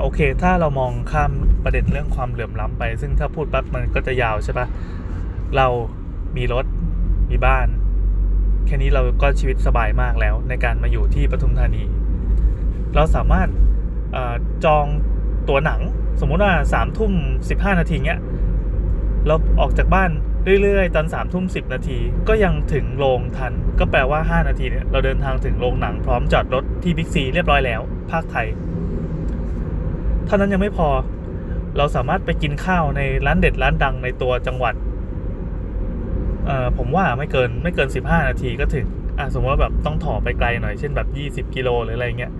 โอเคถ้าเรามองข้ามประเด็นเรื่องความเหลื่อมล้ำไปซึ่งถ้าพูดปั๊บมันก็จะยาวใช่ปะเรามีรถมีบ้านแค่นี้เราก็ชีวิตสบายมากแล้วในการมาอยู่ที่ปทุมธานีเราสามารถจองตั๋วหนังสมมุติว่า 15:15 น.เงี้ยเราออกจากบ้านเรื่อยๆตอน 15:10 น.ก็ยังถึงโรงทันก็แปลว่า 5 นาทีเนี่ยเราเดินทางถึงโรงหนังพร้อมจอดรถที่บิ๊กซีเรียบร้อยแล้วภาคไทยเท่านั้นยังไม่พอเราสามารถไปกินข้าวในร้านเด็ดร้านดังในตัวจังหวัดผมว่าไม่เกิน15 นาทีก็ถึงสมมติว่าแบบต้องถ่อไปไกลหน่อยเช่นแบบ20 กิโลหรืออะไรเงี้ย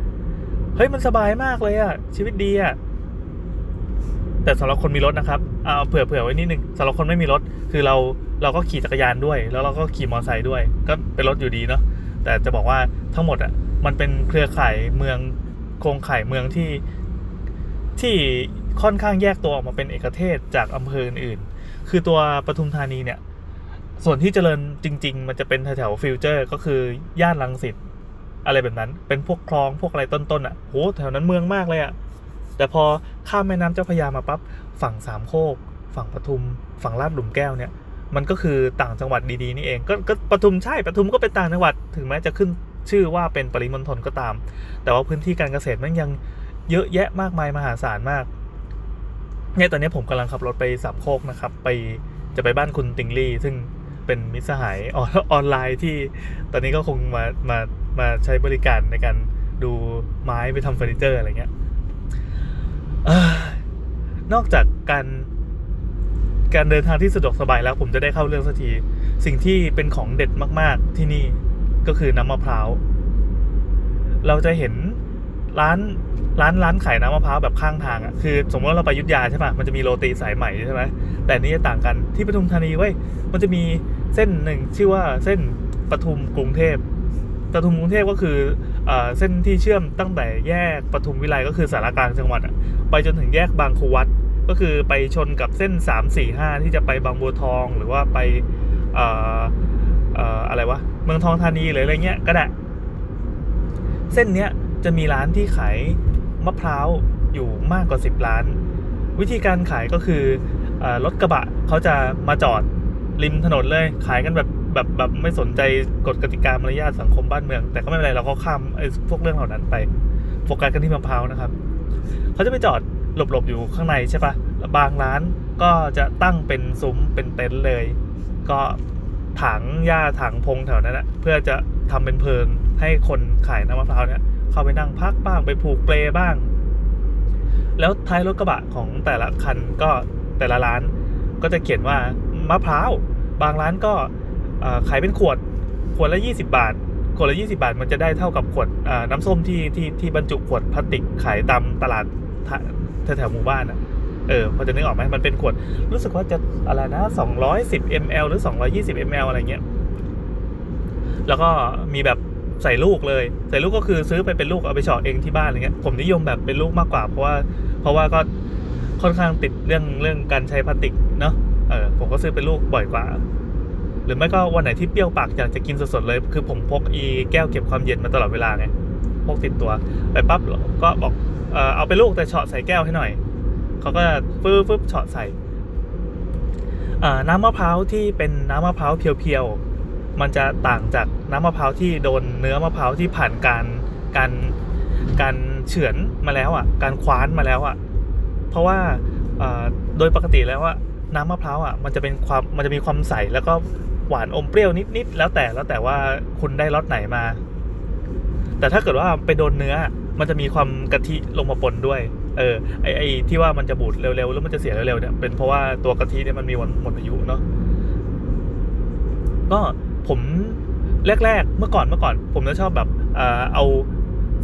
เฮ้ยมันสบายมากเลยอ่ะชีวิตดีอ่ะแต่สำหรับคนมีรถนะครับเอาเผื่อไว้นิดนึงสำหรับคนไม่มีรถคือเราก็ขี่จักรยานด้วยแล้วเราก็ขี่มอเตอร์ไซค์ด้วยก็เป็นรถอยู่ดีเนาะแต่จะบอกว่าทั้งหมดอ่ะมันเป็นเครือข่ายเมืองโครงข่ายเมืองที่ค่อนข้างแยกตัวออกมาเป็นเอกเทศจากอำเภออื่นๆคือตัวปทุมธานีเนี่ยส่วนที่เจริญจริงๆมันจะเป็นแถวฟิวเจอร์ก็คือย่านรังสิตอะไรแบบนั้นเป็นพวกคลองพวกอะไรต้นๆอ่ะโหแถวนั้นเมืองมากเลยอ่ะแต่พอข้ามแม่น้ำเจ้าพระยามาปั๊บฝั่งสามโคกฝั่งปทุมฝั่งลาดหลุมแก้วเนี่ยมันก็คือต่างจังหวัดดีๆนี่เองก็ปทุมใช่ปทุมก็เป็นต่างจังหวัดถึงแม้จะขึ้นชื่อว่าเป็นปริมณฑลก็ตามแต่ว่าพื้นที่การเกษตรมันยังเยอะแยะมากมายมหาศาลมากเนี่ยตอนนี้ผมกำลังขับรถไปสามโคกนะครับจะไปบ้านคุณติงลี่ซึ่งเป็นมิตรสหายออนไลน์ที่ตอนนี้ก็คงมาใช้บริการในการดูไม้ไปทำเฟอร์นิเจอร์อะไรเงี้ยนอกจากการเดินทางที่สะดวกสบายแล้วผมจะได้เข้าเรื่องสักทีสิ่งที่เป็นของเด็ดมากๆที่นี่ก็คือน้ำมะพร้าวเราจะเห็นร้านขายน้ำมะพร้าวแบบข้างทางอ่ะคือสมมติว่าเราไปอยุธยาใช่ป่ะมันจะมีโรตีสายใหม่ใช่ไหมแต่นี่จะต่างกันที่ปทุมธานีเว้ยมันจะมีเส้นหนึ่งชื่อว่าเส้นปทุมกรุงเทพปทุมกรุงเทพก็คือเส้นที่เชื่อมตั้งแต่แยกปทุมวิไลก็คือสารกลางจังหวัดอ่ะไปจนถึงแยกบางคูวัดก็คือไปชนกับเส้น345ที่จะไปบางบัวทองหรือว่าไปอะไรวะเมืองทองธานีหรืออะไรเงี้ยก็ได้เส้นเนี้ยจะมีร้านที่ขายมะพร้าวอยู่มากกว่า10ร้านวิธีการขายก็คือรถกระบะเขาจะมาจอดริมถนนเลยขายกันแบบไม่สนใจกฎกติกามารยาทสังคมบ้านเมืองแต่ก็ไม่เป็นไรเราก็ข้ามพวกเรื่องเหล่านั้นไปโฟกัสกันที่มะพร้าวนะครับเขาจะไปจอดหลบๆอยู่ข้างในใช่ปะบางร้านก็จะตั้งเป็นซุ้มเป็นเต็นท์เลยก็ถางหญ้าถางพงแถวนั้นแหละเพื่อจะทำเป็นเพลิงให้คนขายน้ำมะพร้าวเนี่ยเข้าไปนั่งพักบ้างไปผูกเปลบ้างแล้วท้ายรถกระบะของแต่ละคันก็แต่ละร้านก็จะเขียนว่ามะพร้าวบางร้านก็ขายเป็นขวดละ20 บาทขวดละ20 บาทมันจะได้เท่ากับขวดน้ำส้มที่บรรจุขวดพลาสติกขายตามตลาดแถวหมู่บ้านอ่ะพอจะนึกออกไหมมันเป็นขวดรู้สึกว่าจะอะไรนะ210 ml หรือ220 ml อะไรเงี้ยแล้วก็มีแบบใส่ลูกเลยใส่ลูกก็คือซื้อไปเป็นลูกเอาไปเฉาะเองที่บ้านอะไรเงี้ยผมนิยมแบบเป็นลูกมากกว่าเพราะว่าก็ค่อนข้างติดเรื่องการใช้พลาสติกเนาะผมก็ซื้อเป็นลูกบ่อยกว่าหรือไม่ก็วันไหนที่เปรี้ยวปากอยากจะกินสดๆเลยคือผมพกแก้วเก็บความเย็นมาตลอดเวลาไงพกติดตัวไปปั๊บก็บอกเอาไปลูกแต่เฉาะใส่แก้วให้หน่อยเขาก็ฟึบเฉาะใส่น้ำมะพร้าวที่เป็นน้ำมะพร้าวเพียวๆมันจะต่างจากน้ำมะพร้าวที่โดนเนื้อมะพร้าวที่ผ่านการเฉือนมาแล้วอ่ะการคว้านมาแล้วอ่ะเพราะว่าโดยปกติแล้วว่าน้ำมะพร้าวอ่ะมันจะมีความใสแล้วก็หวานอมเปรี้ยวนิดๆแล้วแต่ว่าคุณได้รสไหนมาแต่ถ้าเกิดว่าไปโดนเนื้อมันจะมีความกะทิลงมาปนด้วยไอที่ว่ามันจะบูดเร็วๆแล้วมันจะเสียเร็วๆเนี่ยเป็นเพราะว่าตัวกะทิเนี่ยมันมีหมดอายุเนาะก็ผมแรกเมื่อก่อนผมจะชอบแบบเอา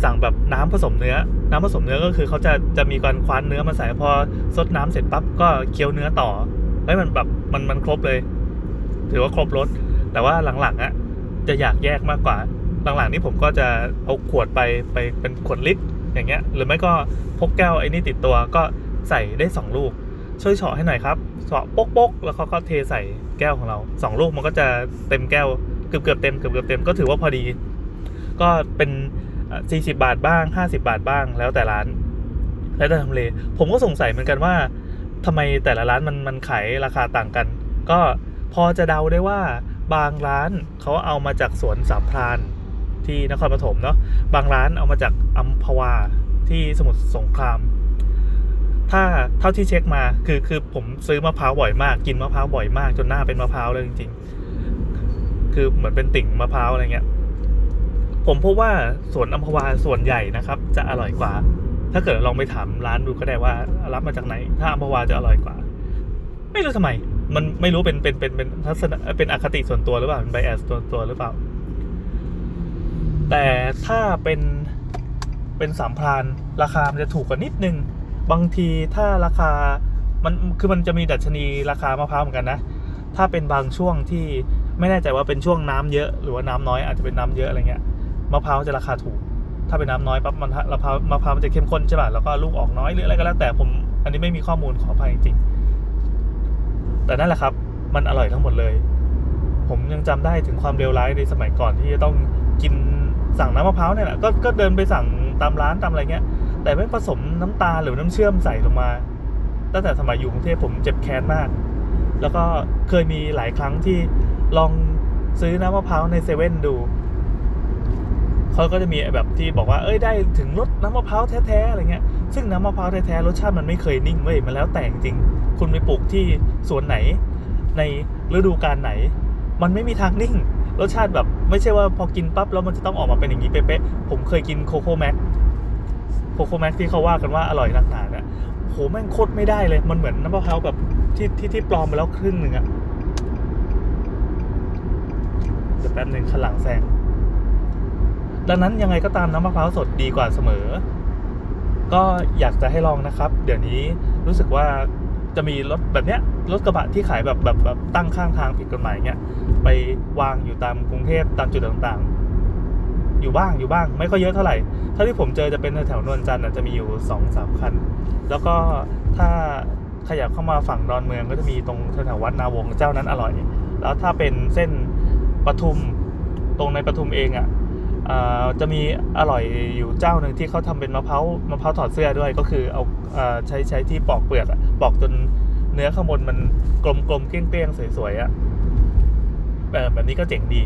สั่งแบบน้ำผสมเนื้อก็คือเขาจะมีการคว้านเนื้อมาใส่พอซดน้ำเสร็จปั๊บก็เคี้ยวเนื้อต่อเฮ้ยมันแบบมันครบเลยถือว่าครบรสแต่ว่าหลังๆอ่ะจะอยากแยกมากกว่าหลังๆนี่ผมก็จะเอาขวดไปเป็นขวดลิตรอย่างเงี้ยหรือไม่ก็พกแก้วไอ้นี่ติดตัวก็ใส่ได้2ลูกช่วยเฉาะให้หน่อยครับเฉาะป๊กแล้วเขาก็เทใส่แก้วของเรา2ลูกมันก็จะเต็มแก้วเกือบเต็มก็ถือว่าพอดีก็เป็น40 บาทบ้าง50 บาทบ้างแล้วแต่ร้าน แล้วแต่ทำเลผมก็สงสัยเหมือนกันว่าทำไมแต่ละร้านมันขายราคาต่างกันก็พอจะเดาได้ว่าบางร้านเขาเอามาจากสวนสามพรานที่นครปฐมเนาะบางร้านเอามาจากอัมพวาที่สมุทรสงครามถ้าเท่าที่เช็คมาคือผมซื้อมะพร้าวบ่อยมากกินมะพร้าวบ่อยมากจนหน้าเป็นมะพร้าวเลยจริงๆคือเหมือนเป็นติ่งมะพร้าวอะไรเงี้ยผมพบว่าสวนอัมพวาส่วนใหญ่นะครับจะอร่อยกว่าถ้าเกิดลองไปถามร้านดูก็ได้ว่ารับมาจากไหนถ้าอัมพวาจะอร่อยกว่าไม่รู้ทำไมมันไม่รู้เป็นทัศนะเป็นอคติส่วนตัวหรือเปล่าเป็นไบแอสตัวหรือเปล่าแต่ถ้าเป็นสามพรานราคามันจะถูกกว่านิดนึงบางทีถ้าราคามันคือมันจะมีดัชนีราคามะพร้าวเหมือนกันนะถ้าเป็นบางช่วงที่ไม่แน่ใจว่าเป็นช่วงน้ำเยอะหรือว่าน้ำน้อยอาจจะเป็นน้ำเยอะอะไรเงี้ยมะพร้าวจะราคาถูกถ้าเป็นน้ำน้อยปั๊บมันมะพร้าวมันจะเข้มข้นใช่ป่ะแล้วก็ลูกออกน้อยหรืออะไรก็แล้วแต่ผมอันนี้ไม่มีข้อมูลขออภัยจริงแต่นั่นแหละครับมันอร่อยทั้งหมดเลยผมยังจำได้ถึงความเลวร้ายในสมัยก่อนที่จะต้องกินสั่งน้ำมะพร้าวเนี่ยแหละก็เดินไปสั่งตามร้านตามอะไรเงี้ยแต่ไม่ผสมน้ำตาลหรือน้ำเชื่อมใส่ลงมาตั้งแต่สมัยอยู่กรุงเทพผมเจ็บแค้นมากแล้วก็เคยมีหลายครั้งที่ลองซื้อน้ำมะพร้าวในเซเว่นดูเขาก็จะมีแบบที่บอกว่าเอ้ยได้ถึงรสน้ำมะพร้าวแท้ๆอะไรเงี้ยซึ่งน้ำมะพร้าวแท้ๆรสชาติมันไม่เคยนิ่งเว้ยมันแล้วแต่จริงคุณไปปลูกที่สวนไหนในฤดูกาลไหนมันไม่มีทางนิ่งรสชาติแบบไม่ใช่ว่าพอกินปั๊บแล้วมันจะต้องออกมาเป็นอย่างนี้เป๊ะๆผมเคยกินโคโค่แม็กที่เขาว่ากันว่าอร่อยนักหนาเนี่ยโหแม่งโคตรไม่ได้เลยมันเหมือนน้ำมะพร้าวแบบที่ปลอมไปแล้วครึ่งหนึ่งอะเดี๋ยวแป๊บหนึ่งขลังแซงดังนั้นยังไงก็ตามน้ำมะพร้าวสดดีกว่าเสมอก็อยากจะให้ลองนะครับเดี๋ยวนี้รู้สึกว่าจะมีรถแบบเนี้ยรถกระบะที่ขายแบบตั้งข้างทางผิดกฎหมายเงี้ยไปวางอยู่ตามกรุงเทพตามจุดต่างๆอยู่บ้างไม่ค่อยเยอะเท่าไหร่เท่าที่ผมเจอจะเป็นแถวนวลจันทร์จะมีอยู่ 2-3 คันแล้วก็ถ้าขยับเข้ามาฝั่งดอนเมืองก็จะมีตรงแถววัดนาวงเจ้านั้นอร่อยแล้วถ้าเป็นเส้นปทุมตรงในปทุมเองอ่ะจะมีอร่อยอยู่เจ้าหนึ่งที่เขาทำเป็นมะพร้าวถอดเสื้อด้วยก็คือเอาใช้ที่ปอกเปลือกปอกจนเนื้อข้างบนมันกลมๆเกลี้ยงๆสวยๆอ่ะแบบนี้ก็เจ๋งดี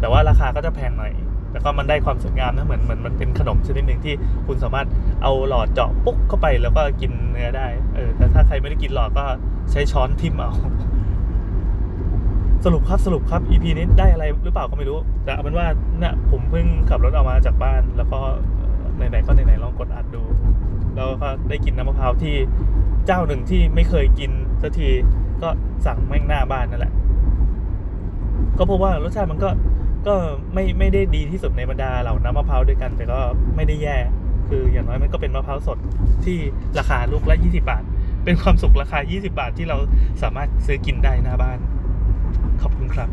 แต่ว่าราคาก็จะแพงหน่อยแต่ก็มันได้ความสวยงามนะเหมือนมันเป็นขนมชนิดหนึ่งที่คุณสามารถเอาหลอดเจาะปุ๊กเข้าไปแล้วก็กินเนื้อได้แต่ถ้าใครไม่ได้กินหลอดก็ใช้ช้อนทิ่มเอาสรุปครับ EP นี้ได้อะไรหรือเปล่าก็ไม่รู้แต่เอาเป็นว่าเนี่ยผมเพิ่งขับรถออกมาจากบ้านแล้วก็ไหนลองกดอัดดูแล้วก็ได้กินน้ำมะพร้าวที่เจ้าหนึ่งที่ไม่เคยกินสักทีก็สั่งแม่งหน้าบ้านนั่นแหละก็เพราะว่ารสชาติมันก็ไม่ได้ดีที่สุดในบรรดาเหล่าน้ำมะพร้าวด้วยกันแต่ก็ไม่ได้แย่คืออย่างน้อยมันก็เป็นมะพร้าวสดที่ราคาลูกละ20 บาทเป็นความสุขราคา20 บาทที่เราสามารถซื้อกินได้หน้าบ้านขอบคุณครับ